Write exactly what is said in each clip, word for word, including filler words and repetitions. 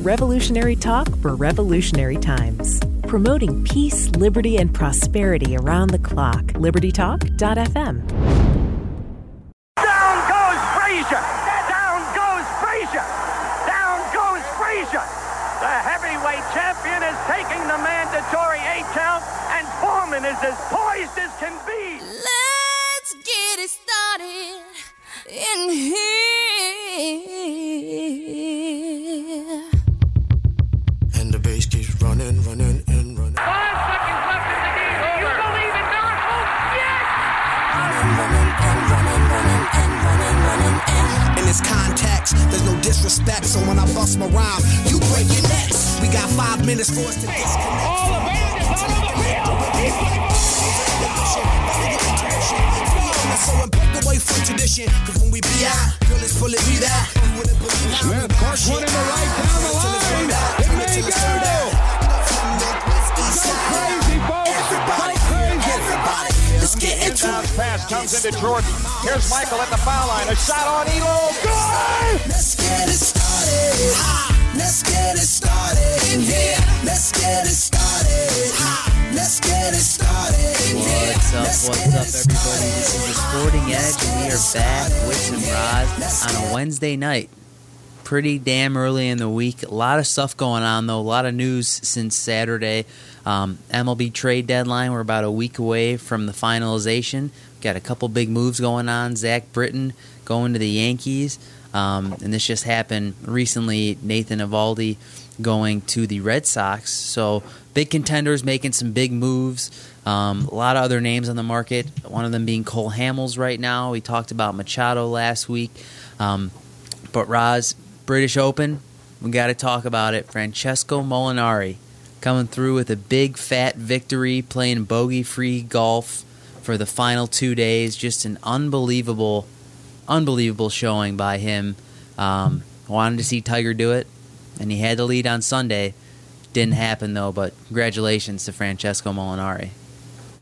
Revolutionary talk for revolutionary times. Promoting peace, liberty, and prosperity around the clock. Liberty Talk dot f m. Is as poised as can be. Let's get it started in here. And the bass keeps running, running, and running. Five seconds left in the game. Over. You believe in miracles? Yes! Running, running, and running, running, and running, running, and. In this context, there's no disrespect, so when I bust my rhyme, you break your necks. We got five minutes for us to disconnect. All of it. Smith push one in the right down the line. It may go. Go crazy, folks. Everybody, everybody. Let's get into it. Pass comes into Jordan. Here's Michael at the foul line. A shot on Elo. Good. Let's get it started. Ha. Let's get it started in here. Let's get it started. Ha. Let's get it started in here. What's up, what's up, everybody? This is the Sporting Edge, and we are back with some Roz on a Wednesday night. Pretty damn early in the week. A lot of stuff going on, though. A lot of news since Saturday. Um, M L B trade deadline. We're about a week away from the finalization. Got a couple big moves going on. Zach Britton going to the Yankees. Um, and this just happened recently, Nathan Eovaldi going to the Red Sox. So big contenders making some big moves. Um, a lot of other names on the market, one of them being Cole Hamels right now. We talked about Machado last week. Um, but, Roz, British Open, we got to talk about it. Francesco Molinari coming through with a big, fat victory, playing bogey-free golf for the final two days. Just an unbelievable Unbelievable showing by him. Um, wanted to see Tiger do it, and he had the lead on Sunday. Didn't happen, though, but congratulations to Francesco Molinari.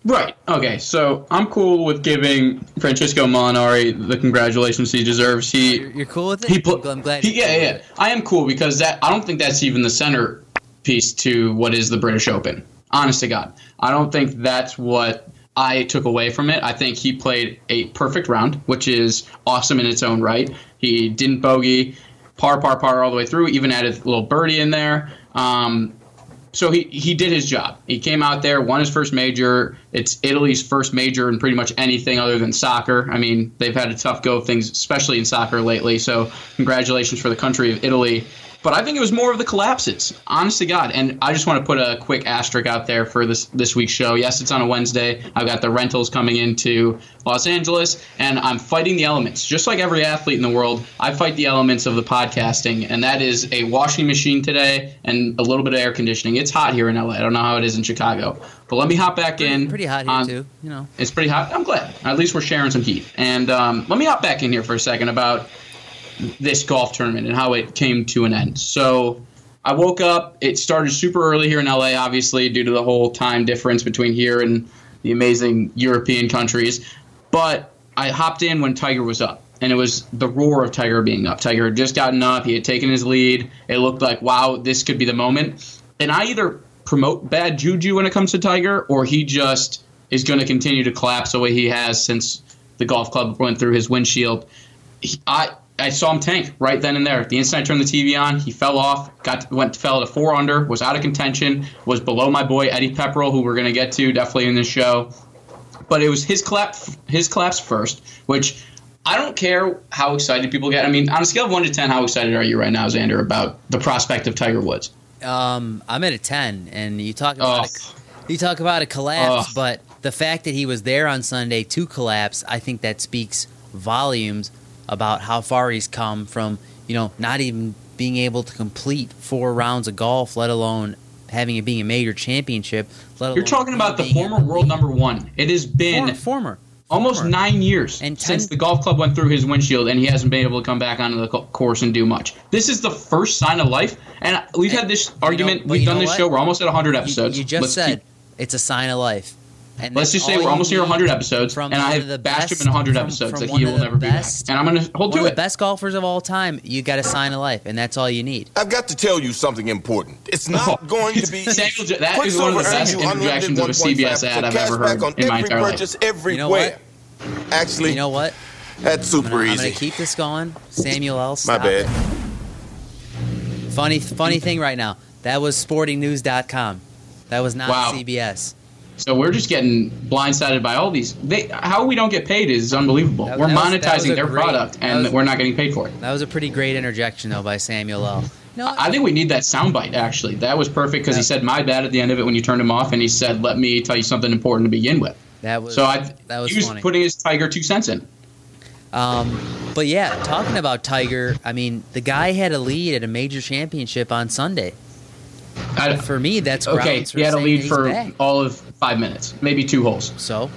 Right. Okay, so I'm cool with giving Francesco Molinari the congratulations he deserves. He, you're, you're cool with it? He pl- I'm glad. He, yeah, yeah. It. I am cool because that I don't think that's even the centerpiece to what is the British Open. Honest to God. I don't think that's what I took away from it. I think he played a perfect round, which is awesome in its own right. He didn't bogey, par, par, par all the way through, even added a little birdie in there. Um, so he, he did his job. He came out there, won his first major. It's Italy's first major in pretty much anything other than soccer. I mean, they've had a tough go of things, especially in soccer lately. So congratulations for the country of Italy. But I think it was more of the collapses, honest to God. And I just want to put a quick asterisk out there for this this week's show. Yes, it's on a Wednesday. I've got the rentals coming into Los Angeles, and I'm fighting the elements. Just like every athlete in the world, I fight the elements of the podcasting, and that is a washing machine today and a little bit of air conditioning. It's hot here in L A. I don't know how it is in Chicago. But let me hop back pretty, in. Pretty hot here, um, too. You know, it's pretty hot. I'm glad. At least we're sharing some heat. And um, let me hop back in here for a second about this golf tournament and how it came to an end. So I woke up. It started super early here in L A, obviously, due to the whole time difference between here and the amazing European countries. But I hopped in when Tiger was up, and it was the roar of Tiger being up. Tiger had just gotten up. He had taken his lead. It looked like, wow, this could be the moment. And I either promote bad juju when it comes to Tiger, or he just is going to continue to collapse the way he has since the golf club went through his windshield. He, I... I saw him tank right then and there. The instant I turned the T V on, he fell off, got went fell to four under, was out of contention, was below my boy Eddie Pepperell, who we're going to get to definitely in this show. But it was his collapse, his collapse first, which I don't care how excited people get. I mean, on a scale of one to ten, how excited are you right now, Xander, about the prospect of Tiger Woods? Um, I'm at a ten, and you talk about a, you talk about a collapse, Ugh. but the fact that he was there on Sunday to collapse, I think that speaks volumes about how far he's come from, you know, not even being able to complete four rounds of golf, let alone having it being a major championship. Let alone You're talking about the former world number one. It has been former, former almost former. nine years and ten, since the golf club went through his windshield, and he hasn't been able to come back onto the course and do much. This is the first sign of life, and we've and, had this argument. You know, we've done this what? show. We're almost at one hundred episodes. You, you just Let's said keep, it's a sign of life. And let's just say we're almost near one hundred episodes, and I have bashed him in one hundred from, episodes that like he will never best, be. And I'm going to hold to it. One of the best golfers of all time, you got to sign a life, and that's all you need. I've got to tell you something important. It's not oh, going to be Samuel, easy. That is one of the best interjections of a C B S ad I've ever heard on in my entire purchase, life. Every you know what? Actually, you know what? That's super I'm gonna, easy. I'm going to keep this going. Samuel L. My bad. It. Funny, funny thing right now. That was sporting news dot com. That was not wow. C B S. So we're just getting blindsided by all these. They, how we don't get paid is unbelievable. That, we're that was, monetizing their great, product, and was, we're not getting paid for it. That was a pretty great interjection, though, by Samuel L. No, I, I think we need that soundbite, actually. That was perfect because he said, my bad, at the end of it when you turned him off, and he said, let me tell you something important to begin with. That was, so I, that was he was funny. Putting his Tiger two cents in. Um, but, yeah, talking about Tiger, I mean, the guy had a lead at a major championship on Sunday. I, for me, that's okay. He had a lead for back. all of five minutes, maybe two holes. So,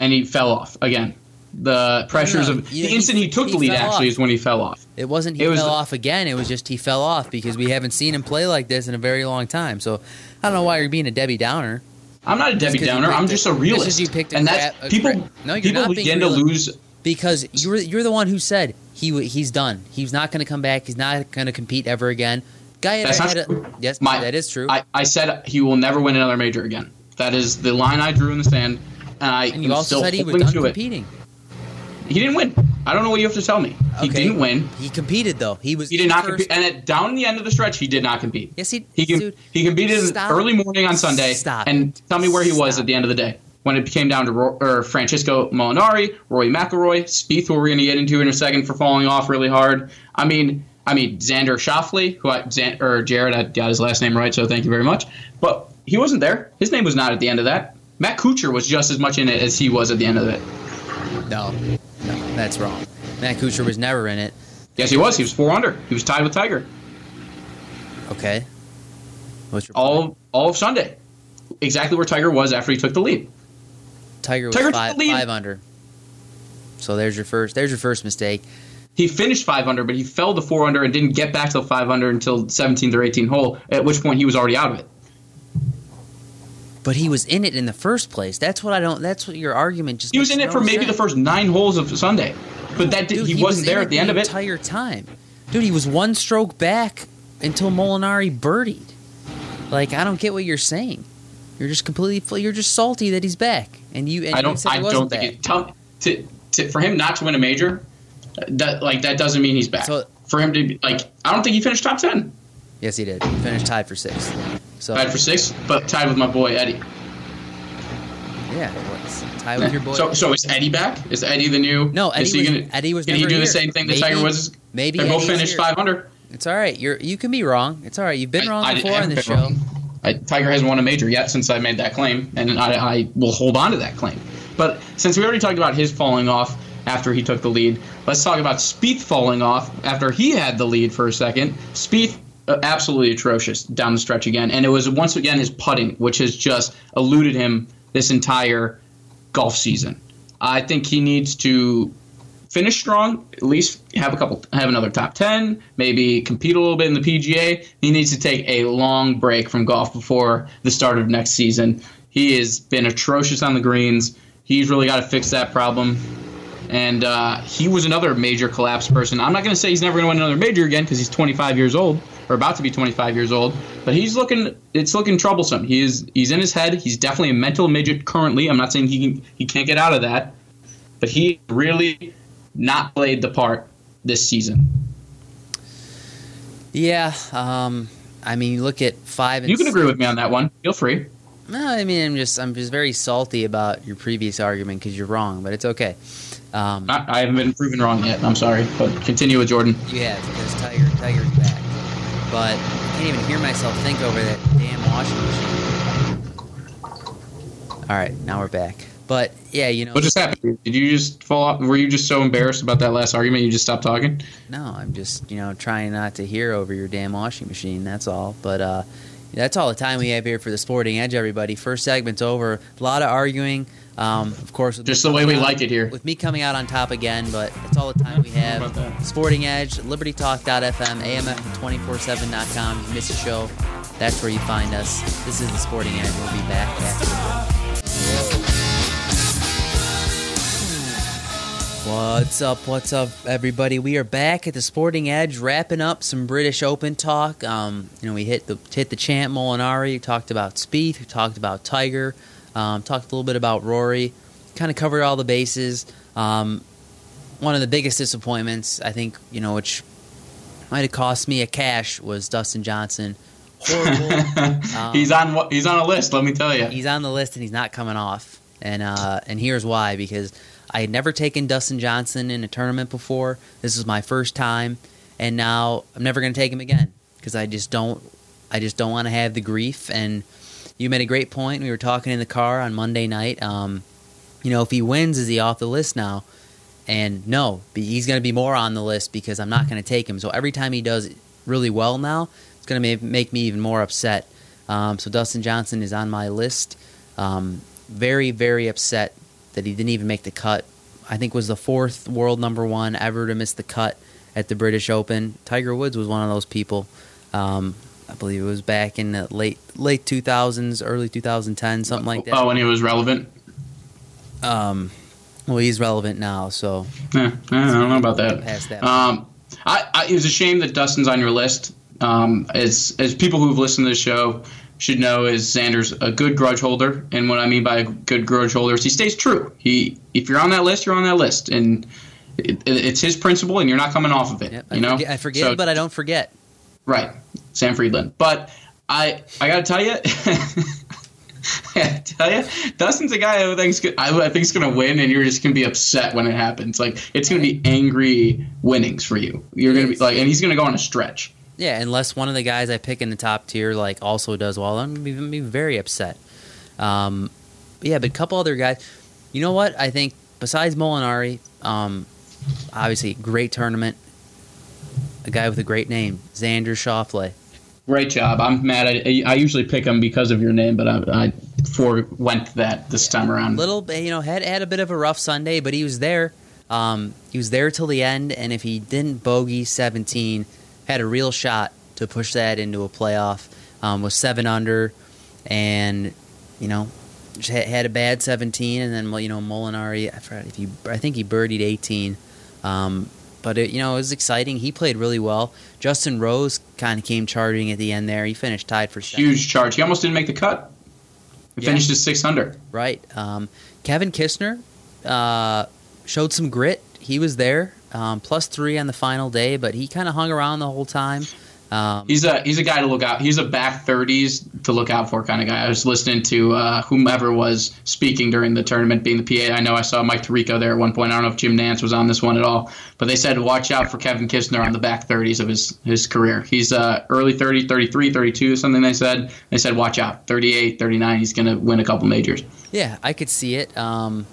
and he fell off again. The pressures no, no, of he, the instant he, he took he the lead actually off. is when he fell off. It wasn't he it was, fell off again. It was just he fell off because we haven't seen him play like this in a very long time. So I don't know why you're being a Debbie Downer. I'm not a Debbie Downer. I'm just a realist. You picked a and that's crap, people. Crap. No, you're people not begin to lose because you're you're the one who said he he's done. He's not going to come back. He's not going to compete ever again. Guy That's not true. A, yes, My, that is true. I, I said he will never win another major again. That is the line I drew in the sand, and I and you am also still said he was done competing. It. He didn't win. I don't know what you have to tell me. Okay. He didn't win. He competed though. He was. He did not compete, and at, down in the end of the stretch, he did not compete. Yes, he. He, dude, he competed stop, early morning on Sunday, stop, and tell me where he stop. was at the end of the day when it came down to Ro- or Francesco Molinari, Roy McIlroy, Spieth, who we're going to get into in a second for falling off really hard. I mean. I mean, Xander Schauffele, who I, Zan, or Jared, I got his last name right, so thank you very much. But he wasn't there. His name was not at the end of that. Matt Kuchar was just as much in it as he was at the end of it. No, no, that's wrong. Matt Kuchar was never in it. Yes, he was. He was four under. He was tied with Tiger. Okay. What's your all point? All of Sunday, exactly where Tiger was after he took the lead. Tiger was Tiger five, five under. So there's your first. There's your first mistake. He finished five under, but he fell to four under and didn't get back to the five under until seventeenth or eighteenth hole, at which point he was already out of it. But he was in it in the first place. That's what I don't. That's what your argument just. He was in it for maybe the first nine holes of Sunday, but that did, Dude, he, he wasn't was there at the end of it. Entire time. Dude, he was one stroke back until Molinari birdied. Like I don't get what you're saying. You're just completely. You're just salty that he's back, and you. And I don't. You said I don't think it, to, to, to, for him not to win a major. That like that doesn't mean he's back. So, for him to be, like, I don't think he finished top ten. Yes, he did. He finished tied for sixth. So tied for sixth, but tied with my boy Eddie. Yeah, tied with yeah. your boy. So, so is Eddie back? Is Eddie the new? No, Eddie is he was. Gonna, Eddie was. Can never he do here. the same thing maybe, that Tiger was? Maybe they both Eddie finished five under. It's all right. You're you can be wrong. It's all right. You've been I, wrong I before on this show. I, Tiger hasn't won a major yet since I made that claim, and I, I will hold on to that claim. But since we already talked about his falling off. After he took the lead. Let's talk about Spieth falling off after he had the lead for a second. Spieth, uh, absolutely atrocious down the stretch again. And it was, once again, his putting, which has just eluded him this entire golf season. I think he needs to finish strong, at least have a couple, have another top ten, maybe compete a little bit in the P G A. He needs to take a long break from golf before the start of next season. He has been atrocious on the greens. He's really got to fix that problem. And uh, he was another major collapse person. I'm not going to say he's never going to win another major again because he's twenty-five years old or about to be twenty-five years old. But he's looking – it's looking troublesome. He is He's in his head. He's definitely a mental midget currently. I'm not saying he, can, he can't get out of that. But he really not played the part this season. Yeah. Um, I mean, you look at five and You can six. agree with me on that one. Feel free. No, I mean, I'm just I'm just very salty about your previous argument because you're wrong, but it's okay. Um, Not, I haven't been proven wrong yet. I'm sorry, but continue with Jordan. Yeah, because Tiger, Tiger's back, but I can't even hear myself think over that damn washing machine. All right, now we're back. But yeah, you know what just happened? Did you just fall off? Were you just so embarrassed about that last argument you just stopped talking? No, I'm just you know trying not to hear over your damn washing machine. That's all. But. uh That's all the time we have here for the Sporting Edge, everybody. First segment's over. A lot of arguing. Um, of course, just the way we out, like it here. With me coming out on top again, but that's all the time we have. Sporting Edge, liberty talk dot f m, a m f two four seven dot com. If you miss a show, that's where you find us. This is the Sporting Edge. We'll be back after the break. What's up, what's up, everybody? We are back at the Sporting Edge, wrapping up some British Open talk. Um, you know, we hit the hit the champ Molinari, we talked about Spieth, we talked about Tiger, um, talked a little bit about Rory, kind of covered all the bases. Um, one of the biggest disappointments, I think, you know, which might have cost me a cash, was Dustin Johnson. Horrible. um, he's on he's on a list, let me tell you. He's on the list, and he's not coming off. And uh, and here's why, because I had never taken Dustin Johnson in a tournament before. This was my first time, and now I'm never going to take him again because I just don't, I just don't want to have the grief. And you made a great point. We were talking in the car on Monday night. Um, you know, if he wins, is he off the list now? And no, he's going to be more on the list because I'm not going to take him. So every time he does really well now, it's going to make me even more upset. Um, so Dustin Johnson is on my list. Um, very, very upset that he didn't even make the cut. I think was the fourth world number one ever to miss the cut at the British Open. Tiger Woods was one of those people. Um, I believe it was back in the late late two thousands, early two thousand ten, something like that. Oh, when he was relevant? Um, well, he's relevant now, so... Yeah, I don't know about that. Past that. Um, I, I, it was a shame that Dustin's on your list. Um, as, as people who've listened to this show... should know is Xander's a good grudge holder, and what I mean by a good grudge holder is he stays true. He, if you're on that list, you're on that list, and it, it, it's his principle, and you're not coming off of it. Yep, you I know, forget, I forget, so, but I don't forget. Right, Sam Friedland. But I, I gotta tell you, I gotta tell you, Dustin's a guy who thinks I, I think is gonna win, and you're just gonna be upset when it happens. Like it's gonna be angry winnings for you. You're gonna be like, and he's gonna go on a stretch. Yeah, unless one of the guys I pick in the top tier like also does well, I'm going to be very upset. Um, yeah, but a couple other guys. You know what? I think besides Molinari, um, obviously great tournament, a guy with a great name, Xander Schauffele. Great job. I'm mad. I, I usually pick him because of your name, but I, I forewent that this yeah, time around. Little bit, you know, had had a bit of a rough Sunday, but he was there. Um, he was there till the end, and if he didn't bogey seventeen. Had a real shot to push that into a playoff. Um, was seven under, and you know, just had, had a bad seventeen. And then you know, Molinari, I forgot if he, I think he birdied eighteen. Um, but it, you know, it was exciting. He played really well. Justin Rose kind of came charging at the end there. He finished tied for second. Huge charge. He almost didn't make the cut. He yeah. finished as six under. Right. Um, Kevin Kisner uh, showed some grit. He was there. Um, plus three on the final day, but he kind of hung around the whole time. Um, he's a he's a guy to look out. He's a back thirties to look out for kind of guy. I was listening to uh, whomever was speaking during the tournament, being the P A. I know I saw Mike Tirico there at one point. I don't know if Jim Nance was on this one at all, but they said watch out for Kevin Kisner on the back thirties of his, his career. He's uh, early thirty, thirty-three, thirty-two, something they said. They said watch out, thirty-eight, thirty-nine. He's going to win a couple majors. Yeah, I could see it. Um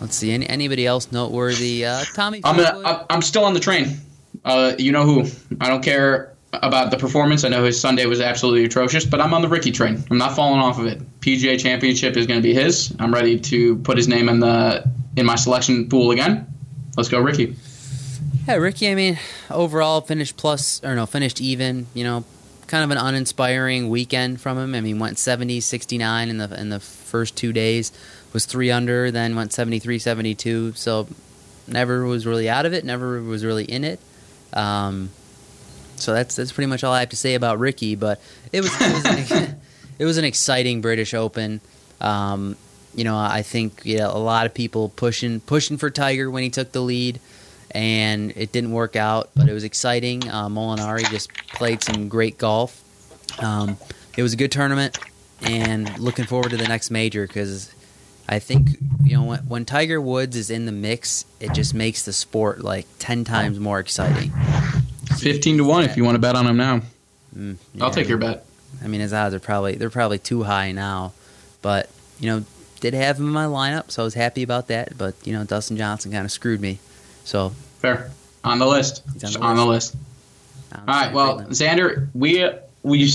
Let's see. Any, anybody else noteworthy? Uh, Tommy. I'm, a, I'm still on the train. Uh, you know who? I don't care about the performance. I know his Sunday was absolutely atrocious, but I'm on the Ricky train. I'm not falling off of it. P G A Championship is going to be his. I'm ready to put his name in the in my selection pool again. Let's go, Ricky. Yeah, Ricky. I mean, overall finished plus or no finished even. You know, kind of an uninspiring weekend from him. I mean, went seventy, sixty-nine in the in the first two days. Was three under, then went seventy-three, seventy-two, so never was really out of it, never was really in it. Um, so that's that's pretty much all I have to say about Ricky, but it was it was an, it was an exciting British Open. Um, you know, I think you know, a lot of people pushing pushing for Tiger when he took the lead, and it didn't work out, but it was exciting. Uh, Molinari just played some great golf. Um, it was a good tournament, and looking forward to the next major because I think, you know, when, when Tiger Woods is in the mix, it just makes the sport like ten times more exciting. fifteen to one if you want to bet on him now. Mm, yeah, I'll take I mean, your bet. I mean, his odds are probably, they're probably too high now. But, you know, did have him in my lineup, so I was happy about that. But, you know, Dustin Johnson kind of screwed me. So fair. On the list. He's on just the on list. The list. On All the right, well, limit. Xander, we, we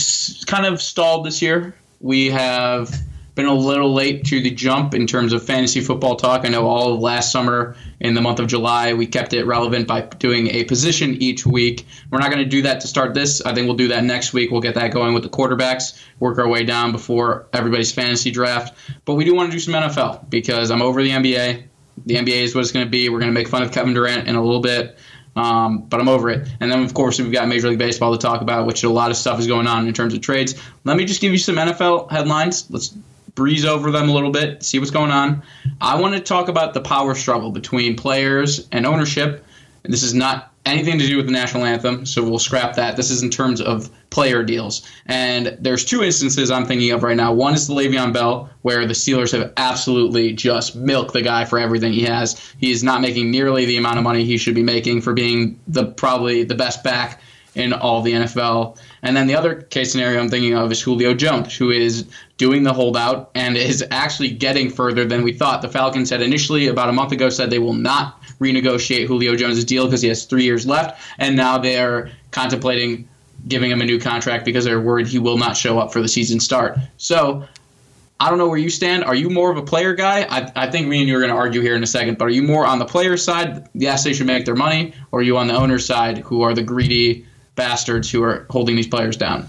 kind of stalled this year. We have... been a little late to the jump in terms of fantasy football talk. I know all of last summer in the month of July, we kept it relevant by doing a position each week. We're not going to do that to start this. I think we'll do that next week. We'll get that going with the quarterbacks, work our way down before everybody's fantasy draft. But we do want to do some N F L because I'm over the N B A. The N B A is what it's going to be. We're going to make fun of Kevin Durant in a little bit, um, but I'm over it. And then, of course, we've got Major League Baseball to talk about, which a lot of stuff is going on in terms of trades. Let me just give you some N F L headlines. Let's breeze over them a little bit, see what's going on. I want to talk about the power struggle between players and ownership. And this is not anything to do with the national anthem, so we'll scrap that. This is in terms of player deals. And there's two instances I'm thinking of right now. One is the Le'Veon Bell, where the Steelers have absolutely just milked the guy for everything he has. He is not making nearly the amount of money he should be making for being the probably the best back in all the N F L. And then the other case scenario I'm thinking of is Julio Jones, who is doing the holdout and is actually getting further than we thought. The Falcons had initially, about a month ago, said they will not renegotiate Julio Jones' deal because he has three years left, and now they're contemplating giving him a new contract because they're worried he will not show up for the season start. So I don't know where you stand. Are you more of a player guy? I, I think me and you are going to argue here in a second, but are you more on the player side, yes, they should make their money, or are you on the owner side, who are the greedy bastards who are holding these players down?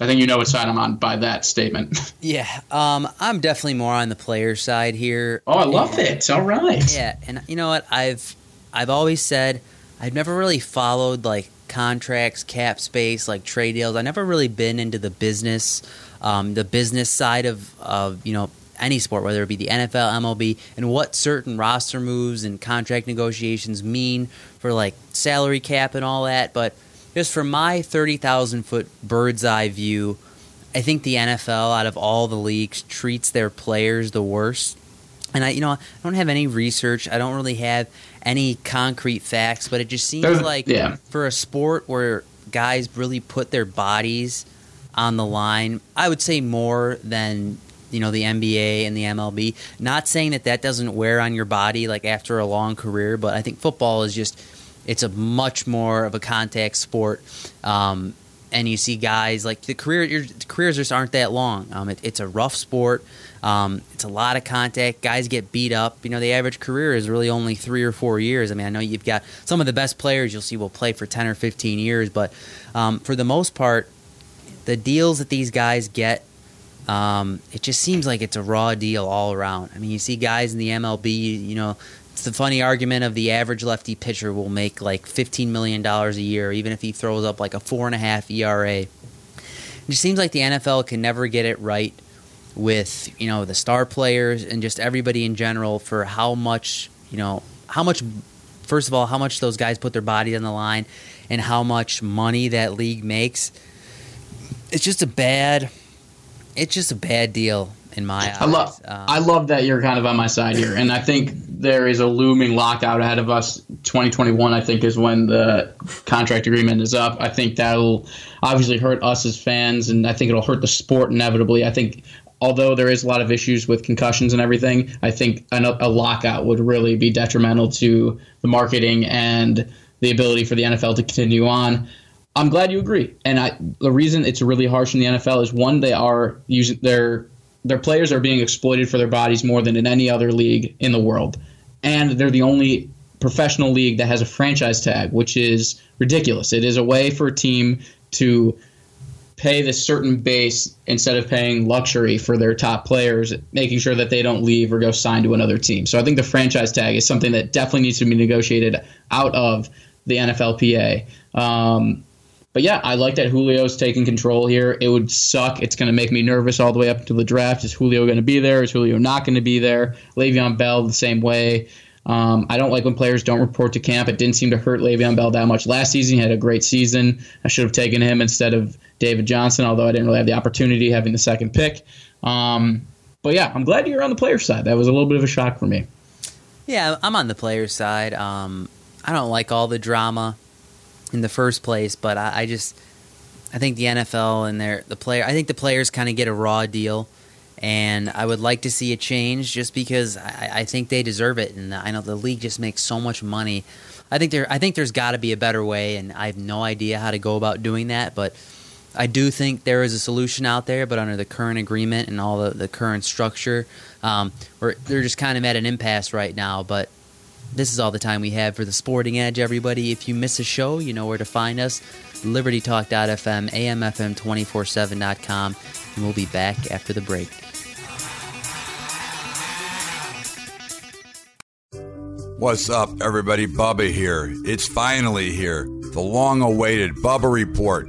I think you know what side I'm on by that statement. Yeah, um, I'm definitely more on the player side here. Oh, I love and, it. All right. Yeah, and you know what? I've I've always said I've never really followed like contracts, cap space, like trade deals. I've never really been into the business, um, the business side of, of you know any sport, whether it be the N F L, M L B, and what certain roster moves and contract negotiations mean for like salary cap and all that, but. Just from my thirty thousand foot bird's eye view, I think the N F L, out of all the leagues, treats their players the worst. And I, you know, I don't have any research. I don't really have any concrete facts, but it just seems There's, like yeah. for a sport where guys really put their bodies on the line, I would say more than you know the N B A and the M L B. Not saying that that doesn't wear on your body like after a long career, but I think football is just. It's a much more of a contact sport, um, and you see guys like the career your the careers just aren't that long. Um, it, it's a rough sport. Um, it's a lot of contact. Guys get beat up. You know, the average career is really only three or four years. I mean, I know you've got some of the best players you'll see will play for ten or fifteen years, but um, for the most part, the deals that these guys get, um, it just seems like it's a raw deal all around. I mean, you see guys in the M L B, you know. It's the funny argument of the average lefty pitcher will make like fifteen million dollars a year, even if he throws up like a four and a half E R A. It just seems like the N F L can never get it right with, you know, the star players and just everybody in general for how much, you know, how much, first of all, how much those guys put their bodies on the line and how much money that league makes. It's just a bad, it's just a bad deal. In my eyes. I love, um, I love that you're kind of on my side here, and I think there is a looming lockout ahead of us. twenty twenty-one, I think, is when the contract agreement is up. I think that'll obviously hurt us as fans, and I think it'll hurt the sport inevitably. I think, although there is a lot of issues with concussions and everything, I think a, a lockout would really be detrimental to the marketing and the ability for the N F L to continue on. I'm glad you agree, and I, the reason it's really harsh in the N F L is, one, they are using their Their players are being exploited for their bodies more than in any other league in the world. And they're the only professional league that has a franchise tag, which is ridiculous. It is a way for a team to pay this certain base instead of paying luxury for their top players, making sure that they don't leave or go sign to another team. So I think the franchise tag is something that definitely needs to be negotiated out of the N F L P A. Um, But yeah, I like that Julio's taking control here. It would suck. It's going to make me nervous all the way up until the draft. Is Julio going to be there? Is Julio not going to be there? Le'Veon Bell the same way. Um, I don't like when players don't report to camp. It didn't seem to hurt Le'Veon Bell that much last season. He had a great season. I should have taken him instead of David Johnson, although I didn't really have the opportunity having the second pick. Um, but yeah, I'm glad you're on the player side. That was a little bit of a shock for me. Yeah, I'm on the player side. Um, I don't like all the drama in the first place, but I, I just I think the N F L and their the player I think the players kind of get a raw deal, and I would like to see a change just because I, I think they deserve it, and I know the league just makes so much money. I think there I think there's got to be a better way, and I have no idea how to go about doing that, but I do think there is a solution out there, but under the current agreement and all the, the current structure, um, we're, they're just kind of at an impasse right now, but this is all the time we have for the Sporting Edge, everybody. If you miss a show, you know where to find us, liberty talk dot f m, a m f m two four seven dot com, and we'll be back after the break. What's up, everybody? Bubba here. It's finally here. The long-awaited Bubba Report,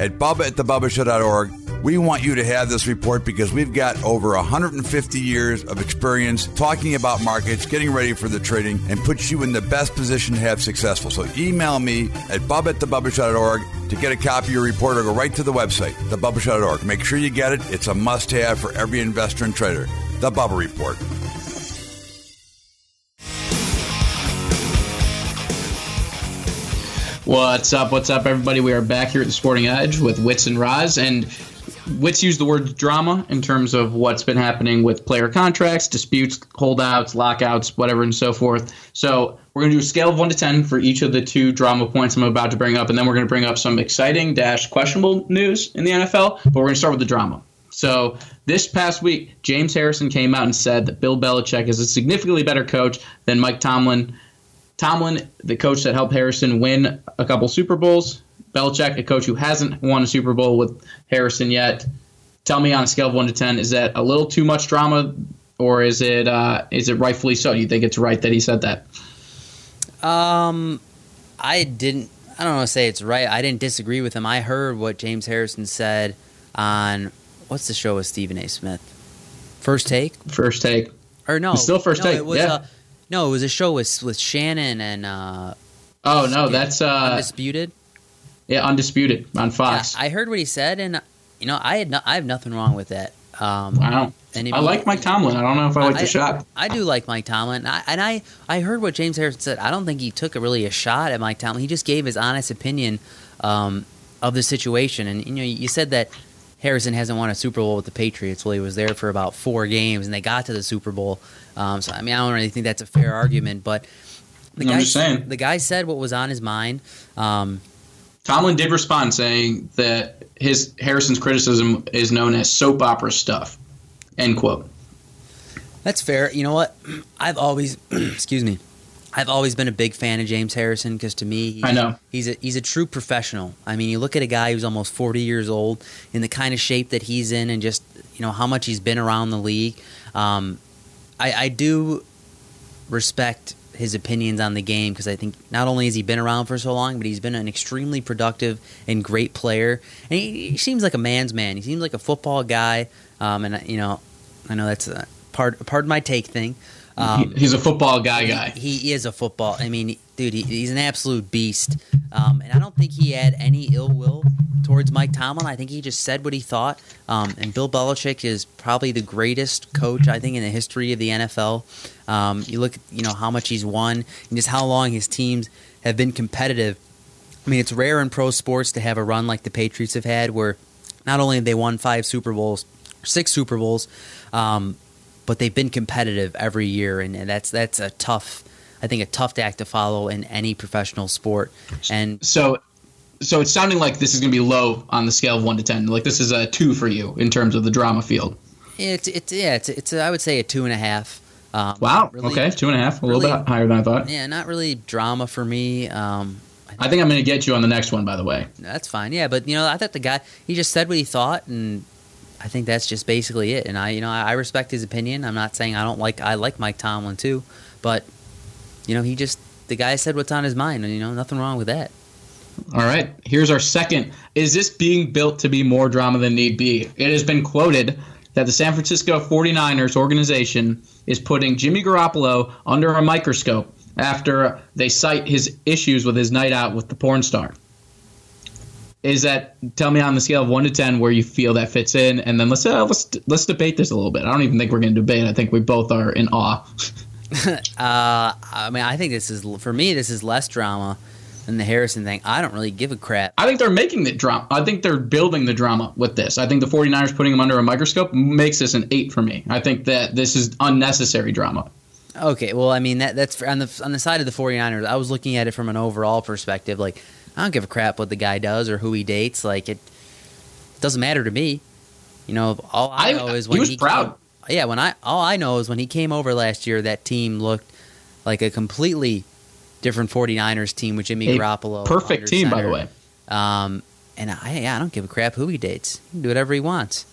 at bubba at the bubba show dot org. We want you to have this report because we've got over one hundred fifty years of experience talking about markets, getting ready for the trading, and puts you in the best position to have successful. So email me at bubba at the bubba show dot org to get a copy of your report, or go right to the website, the bubba show dot org. Make sure you get it. It's a must-have for every investor and trader. The Bubba Report. What's up? What's up, everybody? We are back here at the Sporting Edge with Witz and Roz. And Witz used the word drama in terms of what's been happening with player contracts, disputes, holdouts, lockouts, whatever, and so forth. So we're going to do a scale of one to ten for each of the two drama points I'm about to bring up. And then we're going to bring up some exciting dash questionable news in the N F L. But we're going to start with the drama. So this past week, James Harrison came out and said that Bill Belichick is a significantly better coach than Mike Tomlin. Tomlin, the coach that helped Harrison win a couple Super Bowls. Belichick, a coach who hasn't won a Super Bowl with Harrison yet. Tell me, on a scale of one to ten, is that a little too much drama, or is it uh, is it rightfully so? You think it's right that he said that? Um, I didn't. I don't want to say it's right. I didn't disagree with him. I heard what James Harrison said on, what's the show with Stephen A. Smith? First Take? First Take. Or no. It's still First no, Take, it was yeah. A, no, it was a show with with Shannon and... Uh, oh, no, that's... Uh, Undisputed? Yeah, Undisputed on Fox. Yeah, I heard what he said, and, you know, I had no, I have nothing wrong with that. Um, wow. Anybody, I like Mike Tomlin. I don't know if I like I, the shot. I do like Mike Tomlin. I, and I, I heard what James Harrison said. I don't think he took a, really a shot at Mike Tomlin. He just gave his honest opinion um, of the situation. And, you know, you said that Harrison hasn't won a Super Bowl with the Patriots. Well, he was there for about four games, and they got to the Super Bowl. Um, so, I mean, I don't really think that's a fair argument, but the, guy, the guy said what was on his mind. Um, Tomlin did respond saying that his Harrison's criticism is known as soap opera stuff, end quote. That's fair. You know what? I've always – excuse me. I've always been a big fan of James Harrison because, to me, he's, I know. he's a he's a true professional. I mean, you look at a guy who's almost forty years old in the kind of shape that he's in, and just, you know, how much he's been around the league. Um, I, I do respect his opinions on the game because I think not only has he been around for so long, but he's been an extremely productive and great player. And he, he seems like a man's man. He seems like a football guy. Um, and, you know, I know that's a part, part of my take thing. Um, he's a football guy guy. He, he is a football. I mean, dude, he, he's an absolute beast. Um, and I don't think he had any ill will towards Mike Tomlin. I think he just said what he thought. Um, and Bill Belichick is probably the greatest coach, I think, in the history of the N F L. Um, you look at, you know, how much he's won and just how long his teams have been competitive. I mean, it's rare in pro sports to have a run like the Patriots have had, where not only have they won five Super Bowls, six Super Bowls, um, but they've been competitive every year, and, and that's that's a tough, I think, a tough act to follow in any professional sport. And so, so it's sounding like this is going to be low on the scale of one to ten. Like this is a two for you in terms of the drama field. It's it's yeah it's it's a, I would say a two and a half. Um, wow. Really, okay, two and a half, a really, little bit higher than I thought. Yeah, not really drama for me. Um, I think, I think I'm going to get you on the next one, by the way. That's fine. Yeah, but you know, I thought the guy, he just said what he thought, and I think that's just basically it. And I, you know, I respect his opinion. I'm not saying I don't like, I like Mike Tomlin too, but you know, he just, the guy said what's on his mind, and you know, nothing wrong with that. All right. Here's our second. Is this being built to be more drama than need be? It has been quoted that the San Francisco forty-niners organization is putting Jimmy Garoppolo under a microscope after they cite his issues with his night out with the porn star. Is that, tell me on the scale of one to ten where you feel that fits in, and then let's uh, let's let's debate this a little bit. I don't even think we're going to debate. I think we both are in awe. uh, I mean, I think this is, for me, this is less drama than the Harrison thing. I don't really give a crap. I think they're making the drama. I think they're building the drama with this. I think the forty-niners putting him under a microscope makes this an eight for me. I think that this is unnecessary drama. Okay, well, I mean, that that's on the on the side of the 49ers. I was looking at it from an overall perspective. Like, I don't give a crap what the guy does or who he dates. Like, it doesn't matter to me. You know, all I know I, is when he was he proud. Came, yeah, when I all I know is when he came over last year, that team looked like a completely different 49ers team with Jimmy a Garoppolo. Perfect team, center. By the way. Um, and I, yeah, I don't give a crap who he dates. He can do whatever he wants.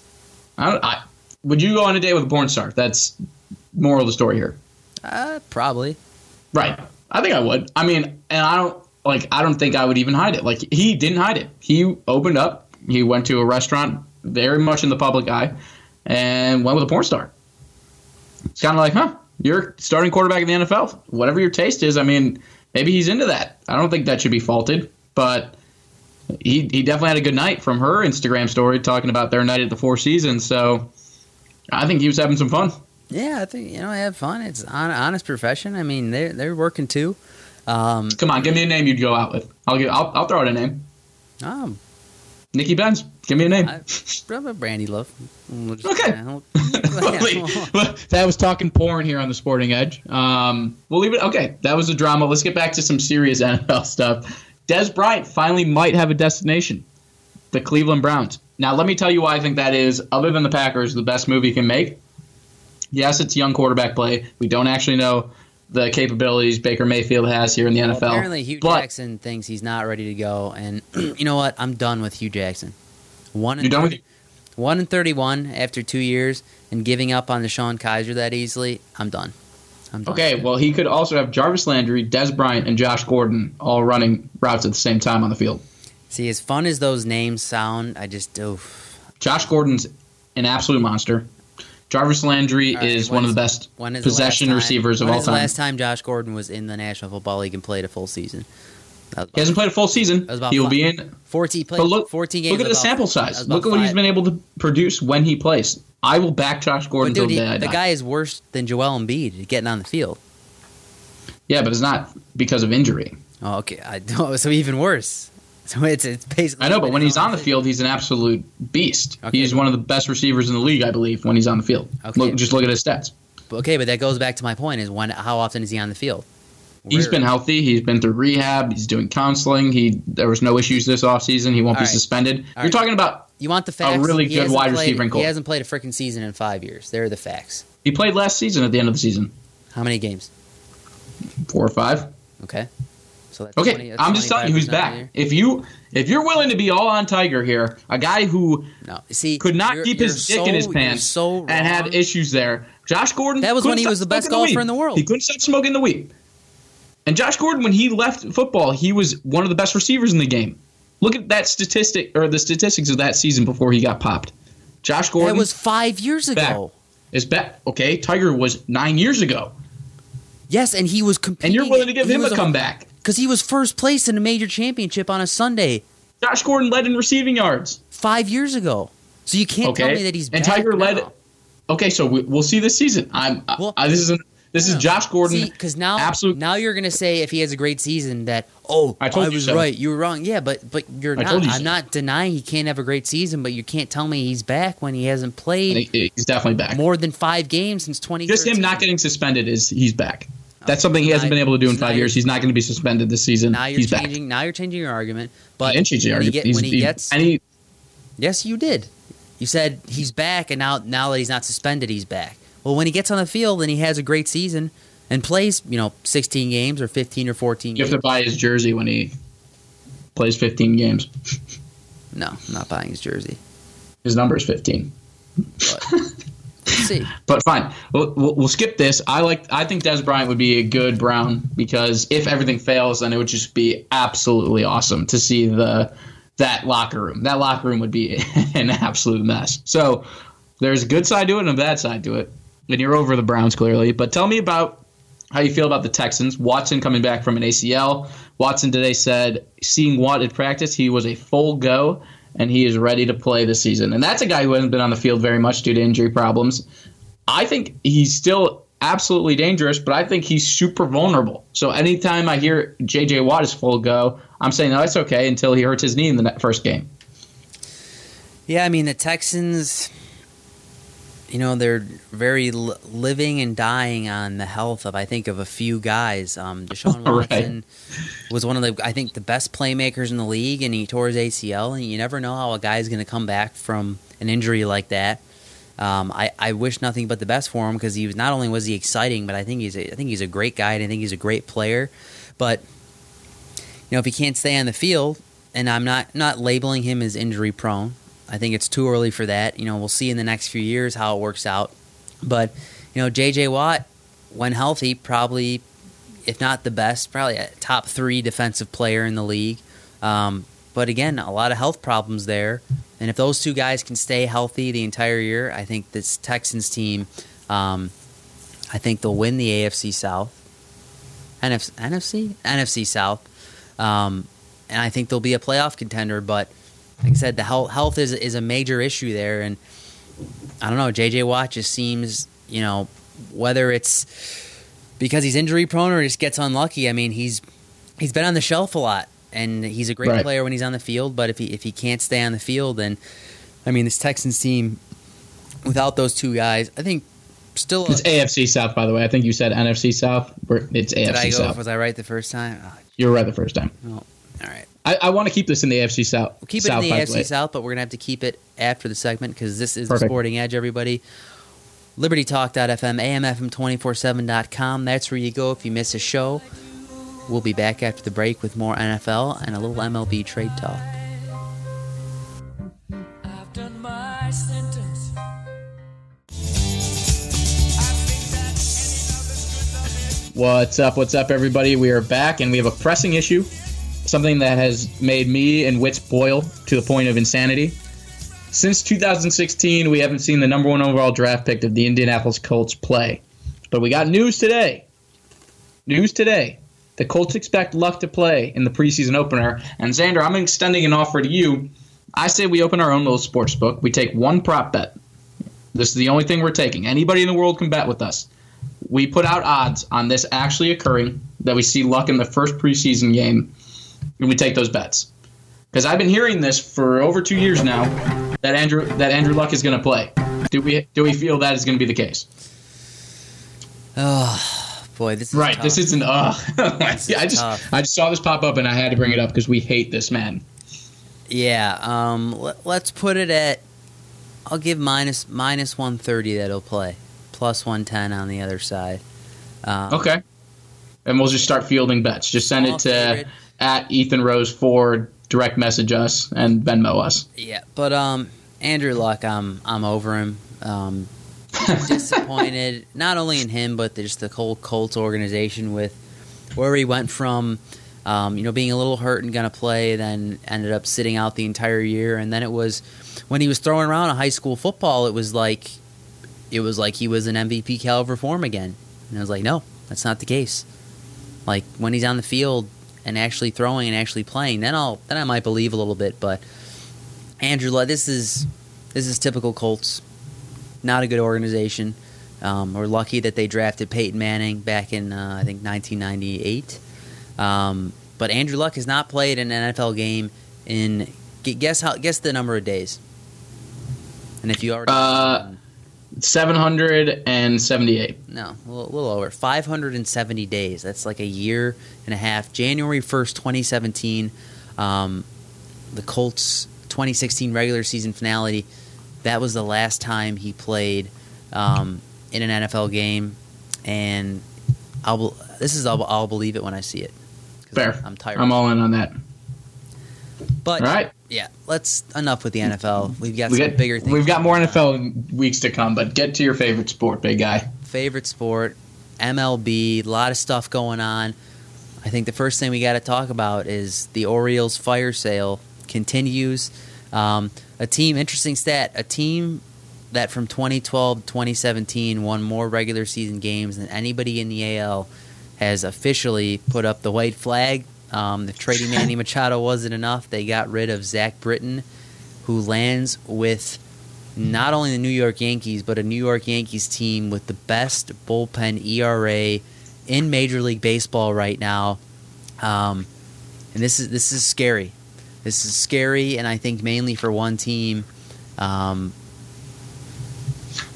I don't. I, would you go on a date with a porn star? That's moral of the story here. Uh, probably. Right. I think I would. I mean, and I don't like. I don't think I would even hide it. Like, he didn't hide it. He opened up. He went to a restaurant, very much in the public eye, and went with a porn star. It's kind of like, huh? You're starting quarterback in the N F L. Whatever your taste is, I mean, maybe he's into that. I don't think that should be faulted, but he he definitely had a good night from her Instagram story talking about their night at the Four Seasons. So I think he was having some fun. Yeah, I think, you know, I have fun. It's an honest profession. I mean, they're, they're working too. Um, Come on, give me a name you'd go out with. I'll give, I'll, I'll throw out a name. Um, Nikki Benz. Give me a name. I, Brandy Love. We'll just, okay. Yeah, we'll, yeah. That was talking porn here on the Sporting Edge. Um, we'll leave it. Okay, that was the drama. Let's get back to some serious N F L stuff. Dez Bryant finally might have a destination. The Cleveland Browns. Now, let me tell you why I think that is, other than the Packers, the best move you can make. Yes, it's young quarterback play. We don't actually know the capabilities Baker Mayfield has here in the well, N F L. Apparently, Hugh but, Jackson thinks he's not ready to go, and you know what? I'm done with Hugh Jackson. One and You're done with you? One and thirty-one after two years, and giving up on DeShone Kizer that easily. I'm done. I'm done. Okay. Well, he could also have Jarvis Landry, Dez Bryant, and Josh Gordon all running routes at the same time on the field. See, as fun as those names sound, I just oof. Josh Gordon's an absolute monster. Jarvis Landry right, is one of the best possession the receivers of all time. When is the last time Josh Gordon was in the National Football League and played a full season? He hasn't played a full season. He will be in fourteen games. But look, look at the sample size. Look at what he's been able to produce when he plays. I will back Josh Gordon until the day I die. The guy is worse than Joel Embiid getting on the field. Yeah, but it's not because of injury. Oh, okay. I know, so even worse. So it's it's basically. I know, but when he's on the field, he's an absolute beast. Okay. He's one of the best receivers in the league, I believe, when he's on the field. Okay. Look, just look at his stats. Okay, but that goes back to my point: is when how often is he on the field? Where? He's been healthy. He's been through rehab. He's doing counseling. He there was no issues this offseason. He won't All be right. suspended. All You're right. talking about you want the facts. A really he good wide receiver. He hasn't played a freaking season in five years. There are the facts. He played last season at the end of the season. How many games? Four or five. Okay. So that's okay, twenty, that's I'm just telling you who's back. If you if you're willing to be all on Tiger here, a guy who no, see, could not keep his dick so, in his pants so and had issues there, Josh Gordon. That was when he was the best golfer the in the world. He couldn't stop smoking the weed. And Josh Gordon, when he left football, he was one of the best receivers in the game. Look at that statistic or the statistics of that season before he got popped. Josh Gordon. That was five years ago. Is back. Okay, Tiger was nine years ago. Yes, and he was competing. And you're willing to give him a comeback. Because he was first place in a major championship on a Sunday. Josh Gordon led in receiving yards. Five years ago. So you can't okay. tell me that he's and back And Tiger now. led. Okay, so we, we'll see this season. I'm. Well, I, this is this is Josh Gordon. Because now, absolute, now you're going to say if he has a great season that, oh, I, told I was you so. right, you were wrong. Yeah, but but you're not. You I'm so. not denying he can't have a great season, but you can't tell me he's back when he hasn't played. He's definitely back. More than five games since twenty thirteen. Just him not getting suspended is he's back. That's something he hasn't been able to do in five years. He's not going to be suspended this season. Now you're He's changing. Back. Now you're changing your argument. But I didn't change the argument. He get, when he gets, he, yes, you did. You said he's back, and now now that he's not suspended, he's back. Well, when he gets on the field and he has a great season and plays, you know, sixteen games or fifteen or fourteen. You games. have to buy his jersey when he plays fifteen games. No, I'm not buying his jersey. His number is fifteen. But. See. But fine, we'll, we'll, we'll skip this. I like. I think Dez Bryant would be a good Brown because if everything fails, then it would just be absolutely awesome to see the that locker room. That locker room would be an absolute mess. So there's a good side to it and a bad side to it, and you're over the Browns clearly. But tell me about how you feel about the Texans. Watson coming back from an A C L. Watson today said, seeing Watt at practice, he was a full go. And he is ready to play this season. And that's a guy who hasn't been on the field very much due to injury problems. I think he's still absolutely dangerous, but I think he's super vulnerable. So anytime I hear J J. Watt is full go, I'm saying, no, that's okay until he hurts his knee in the first game. Yeah, I mean, the Texans, you know, they're very li- living and dying on the health of, I think, of a few guys. Um, Deshaun Watson right. was one of the, I think, the best playmakers in the league, and he tore his A C L. And you never know how a guy's going to come back from an injury like that. Um, I, I wish nothing but the best for him, because he was, not only was he exciting, but I think he's a, I think he's a great guy, and I think he's a great player. But you know, if he can't stay on the field, and I'm not not labeling him as injury prone, I think it's too early for that. You know, we'll see in the next few years how it works out. But you know, J J. Watt, when healthy, probably, if not the best, probably a top three defensive player in the league. Um, but again, a lot of health problems there. And if those two guys can stay healthy the entire year, I think this Texans team, um, I think they'll win the A F C South, N F C, N F C, N F C South, um, and I think they'll be a playoff contender. But like I said, the health health is is a major issue there, and I don't know. J J. Watt just seems, you know, whether it's because he's injury prone or just gets unlucky. I mean, he's he's been on the shelf a lot. And he's a great right. player when he's on the field, but if he if he can't stay on the field, then I mean, this Texans team without those two guys, I think still a, it's A F C South. By the way, I think you said N F C South. It's A F C did I go, South. Was I right the first time? Oh, you were right the first time. Oh, all right. I, I want to keep this in the A F C South. We'll keep it South, in the A F C South, but we're gonna have to keep it after the segment, because this is Perfect. The Sporting Edge. Everybody, Liberty Talk dot f m, A M F M two forty-seven dot com. That's where you go if you miss a show. We'll be back after the break with more N F L and a little M L B trade talk. I've done my sentence. What's up, what's up, everybody? We are back, and we have a pressing issue, something that has made me and Wits boil to the point of insanity. Since two thousand sixteen, we haven't seen the number one overall draft pick of the Indianapolis Colts play. But we got news today. News today. The Colts expect Luck to play in the preseason opener. And, Xander, I'm extending an offer to you. I say we open our own little sports book. We take one prop bet. This is the only thing we're taking. Anybody in the world can bet with us. We put out odds on this actually occurring, that we see Luck in the first preseason game, and we take those bets. Because I've been hearing this for over two years now, that Andrew that Andrew Luck is going to play. Do we, do we feel that is going to be the case? Ugh. Boy, this is right. Tough. This isn't. Uh, this is I just tough. I just saw this pop up and I had to bring it up because we hate this man. Yeah. Um. Let, let's put it at. I'll give minus minus one thirty that he'll play, plus one ten on the other side. Um, okay. And we'll just start fielding bets. Just send it to favorite. At Ethan Rose Ford. Direct message us and Venmo us. Yeah, but um, Andrew Luck, I'm I'm over him. Um. Disappointed not only in him, but just the whole Colts organization, with where he went from, um, you know, being a little hurt and going to play, then ended up sitting out the entire year. And then it was when he was throwing around a high school football, it was like it was like he was an M V P caliber form again. And I was like, no, that's not the case. Like when he's on the field and actually throwing and actually playing, then I'll then I might believe a little bit. But Andrew Luck, this is this is typical Colts. Not a good organization. Um, we're lucky that they drafted Peyton Manning back in, uh, I think, nineteen ninety-eight. Um, but Andrew Luck has not played an N F L game in guess how guess the number of days. And if you already uh, seven hundred seventy-eight. No, a little, a little over five hundred seventy days. That's like a year and a half. January first, twenty seventeen, um, the Colts' twenty sixteen regular season finale. That was the last time he played um, in an N F L game, and I'll this is I'll, I'll believe it when I see it. Fair. I'm, I'm tired. I'm all in on that. But all right. Yeah, let's enough with the N F L. We've got we some got, bigger things. We've got more N F L weeks to come, but get to your favorite sport, big guy. Favorite sport, M L B, a lot of stuff going on. I think the first thing we got to talk about is the Orioles fire sale continues. Um, a team, interesting stat, a team that from twenty twelve to twenty seventeen won more regular season games than anybody in the A L has officially put up the white flag. Um, if trading Manny Machado wasn't enough, they got rid of Zach Britton, who lands with not only the New York Yankees, but a New York Yankees team with the best bullpen E R A in Major League Baseball right now. Um, and this is this is scary. This is scary, and I think mainly for one team. Um,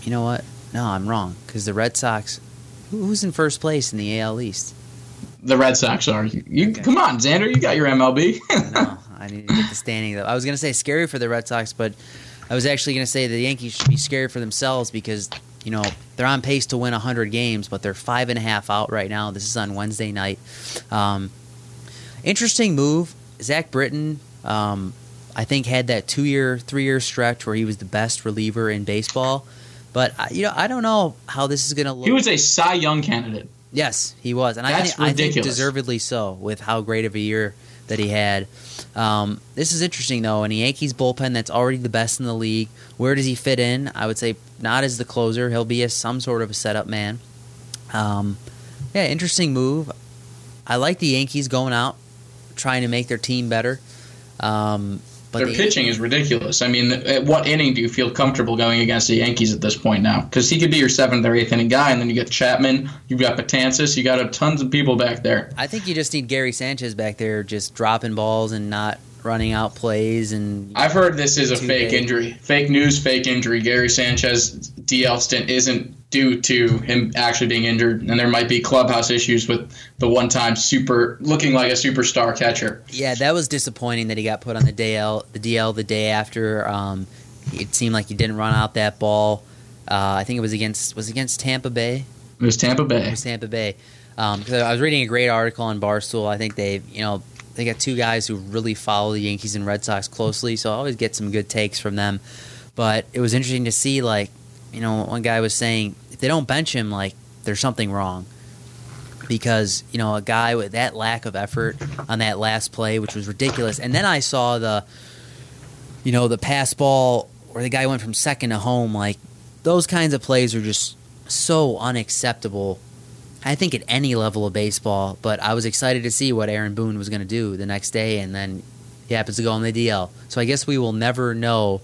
You know what? No, I'm wrong, because the Red Sox, who's in first place in the A L East? The Red Sox are. You okay. Come on, Xander, you got your M L B. I know. I need to get the standing though. I was going to say scary for the Red Sox, but I was actually going to say the Yankees should be scary for themselves because, you know, they're on pace to win one hundred games, but they're five and a half out right now. This is on Wednesday night. Um, interesting move. Zach Britton, um, I think, had that two-year, three-year stretch where he was the best reliever in baseball. But, you know, I don't know how this is going to look. He was a Cy Young candidate. Yes, he was. And That's I, I think deservedly so with how great of a year that he had. Um, this is interesting, though, in a Yankees bullpen that's already the best in the league. Where does he fit in? I would say not as the closer. He'll be as some sort of a setup man. Um, yeah, interesting move. I like the Yankees going out, trying to make their team better. Um, but Their the pitching Yankees, is ridiculous. I mean, at what inning do you feel comfortable going against the Yankees at this point now? Because he could be your seventh or eighth inning guy, and then you got Chapman, you've got Patansis, you got tons of people back there. I think you just need Gary Sanchez back there just dropping balls and not running out plays. And I've know, heard this is a fake big. injury. Fake news, fake injury. Gary Sanchez D L stint isn't due to him actually being injured, and there might be clubhouse issues with the one-time super looking like a superstar catcher. Yeah, that was disappointing that he got put on the D L. The D L the day after, um, it seemed like he didn't run out that ball. Uh, I think it was against was against Tampa Bay. It was Tampa Bay. It was Tampa Bay. Um, cause I was reading a great article on Barstool. I think they, you know, they got two guys who really follow the Yankees and Red Sox closely, so I always get some good takes from them. But it was interesting to see, like, you know, one guy was saying if they don't bench him, like, there's something wrong because, you know, a guy with that lack of effort on that last play, which was ridiculous. And then I saw the, you know, the pass ball where the guy went from second to home. Like, those kinds of plays are just so unacceptable, I think, at any level of baseball. But I was excited to see what Aaron Boone was going to do the next day, and then he happens to go on the D L. So I guess we will never know.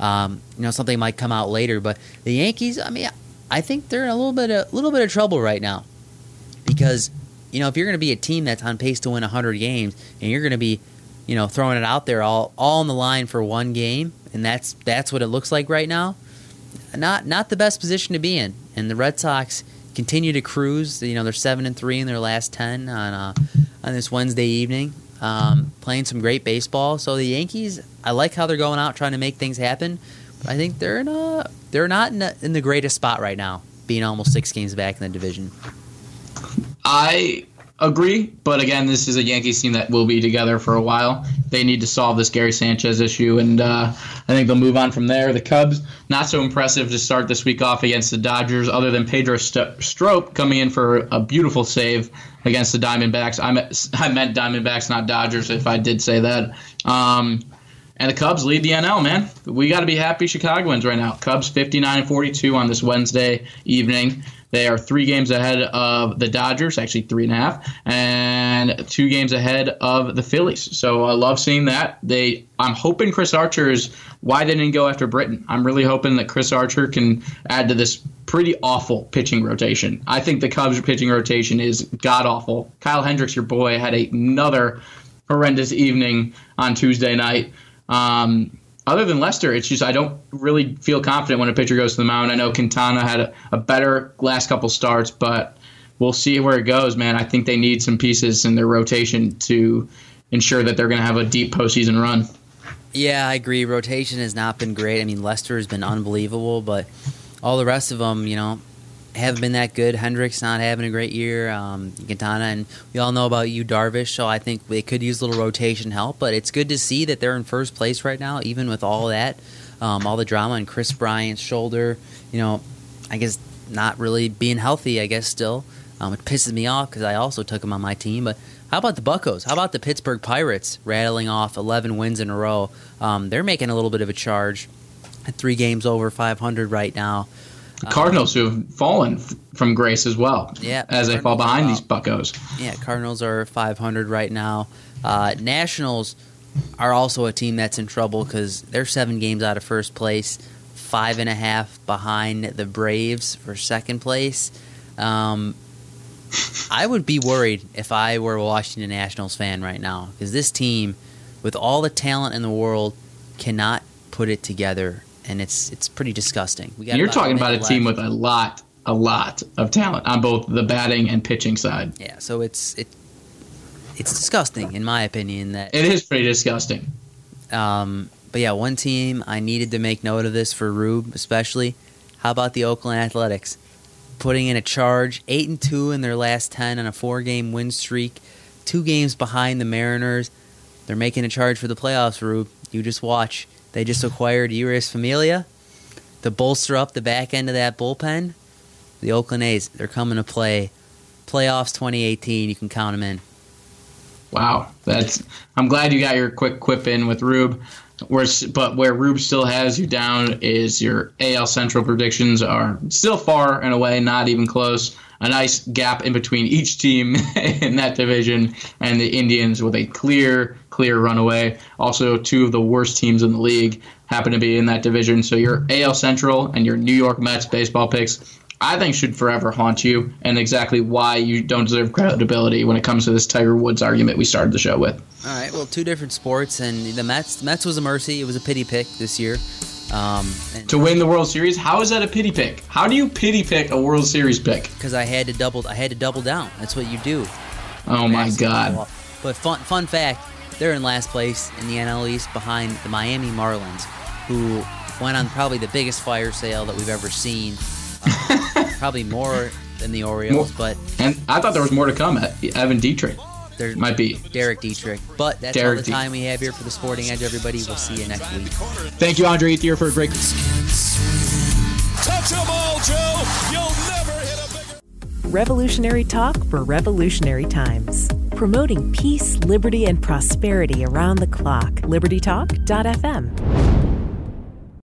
Um, you know, something might come out later, but the Yankees, I mean, I think they're in a little bit of, little bit of trouble right now because, you know, if you're going to be a team that's on pace to win one hundred games and you're going to be, you know, throwing it out there all, all on the line for one game, and that's that's what it looks like right now, not not the best position to be in. And the Red Sox continue to cruise. You know, they're seven and three in their last ten on uh, on this Wednesday evening. Um, playing some great baseball. So the Yankees, I like how they're going out trying to make things happen, but I think they're in a, they're not in, a, in the greatest spot right now, being almost six games back in the division. I agree, but again, this is a Yankees team that will be together for a while. They need to solve this Gary Sanchez issue, and uh, I think they'll move on from there. The Cubs, not so impressive to start this week off against the Dodgers, other than Pedro St- Strop coming in for a beautiful save against the Diamondbacks. I meant, I meant Diamondbacks, not Dodgers, if I did say that. Um, and the Cubs lead the N L, man. We got to be happy Chicagoans right now. Cubs fifty-nine and forty-two on this Wednesday evening. They are three games ahead of the Dodgers, actually three and a half, and two games ahead of the Phillies. So I love seeing that. They, I'm hoping Chris Archer is why they didn't go after Britton. I'm really hoping that Chris Archer can add to this pretty awful pitching rotation. I think the Cubs' pitching rotation is god-awful. Kyle Hendricks, your boy, had another horrendous evening on Tuesday night. Um... Other than Lester, it's just I don't really feel confident when a pitcher goes to the mound. I know Quintana had a, a better last couple starts, but we'll see where it goes, man. I think they need some pieces in their rotation to ensure that they're going to have a deep postseason run. Yeah, I agree. Rotation has not been great. I mean, Lester has been unbelievable, but all the rest of them, you know, haven't been that good. Hendricks not having a great year. Um, Quintana, and we all know about you, Darvish, so I think they could use a little rotation help, but it's good to see that they're in first place right now, even with all that, um, all the drama on Chris Bryant's shoulder, you know, I guess not really being healthy, I guess, still. Um, it pisses me off because I also took him on my team, but how about the Buccos? How about the Pittsburgh Pirates rattling off eleven wins in a row? Um, they're making a little bit of a charge at three games over five hundred right now. The Cardinals, who have fallen from grace as well, yeah, as Cardinals they fall behind these Buccos. Yeah, Cardinals are five hundred right now. Uh, Nationals are also a team that's in trouble because they're seven games out of first place, five and a half behind the Braves for second place. Um, I would be worried if I were a Washington Nationals fan right now because this team, with all the talent in the world, cannot put it together. and it's it's pretty disgusting. We got You're about talking about a left. team with a lot, a lot of talent on both the batting and pitching side. Yeah, so it's it it's disgusting in my opinion. That it is pretty disgusting. Um, but yeah, one team I needed to make note of this for Rube especially. How about the Oakland Athletics? Putting in a charge, eight and two in their last ten on a four-game win streak, two games behind the Mariners. They're making a charge for the playoffs, Rube. You just watch. They just acquired Uris Familia to bolster up the back end of that bullpen. The Oakland A's, they're coming to play. Playoffs twenty eighteen, you can count them in. Wow. that's. I'm glad you got your quick quip in with Rube. We're, but where Rube still has you down is your A L Central predictions are still far and away, not even close. A nice gap in between each team in that division, and the Indians with a clear, clear runaway. Also, two of the worst teams in the league happen to be in that division. So your A L Central and your New York Mets baseball picks, I think, should forever haunt you, and exactly why you don't deserve credibility when it comes to this Tiger Woods argument we started the show with. All right, well, two different sports, and the Mets Mets was a mercy. It was a pity pick this year. Um, and to win the World Series? How is that a pity pick? How do you pity pick a World Series pick? Because I had to double I had to double down. That's what you do. Oh, my God. But fun, fun fact, they're in last place in the N L East behind the Miami Marlins, who went on probably the biggest fire sale that we've ever seen. Uh, probably more than the Orioles. More. But And I thought there was more to come. Evan Dietrich. There might be. Derek Dietrich. But that's Derek all the time we have here for The Sporting Edge, everybody. We'll see you next week. Thank you, Andre Ethier, for a break. Touch them all, Joe. You'll never hit a bigger... Revolutionary talk for revolutionary times. Promoting peace, liberty, and prosperity around the clock. Liberty Talk dot f m.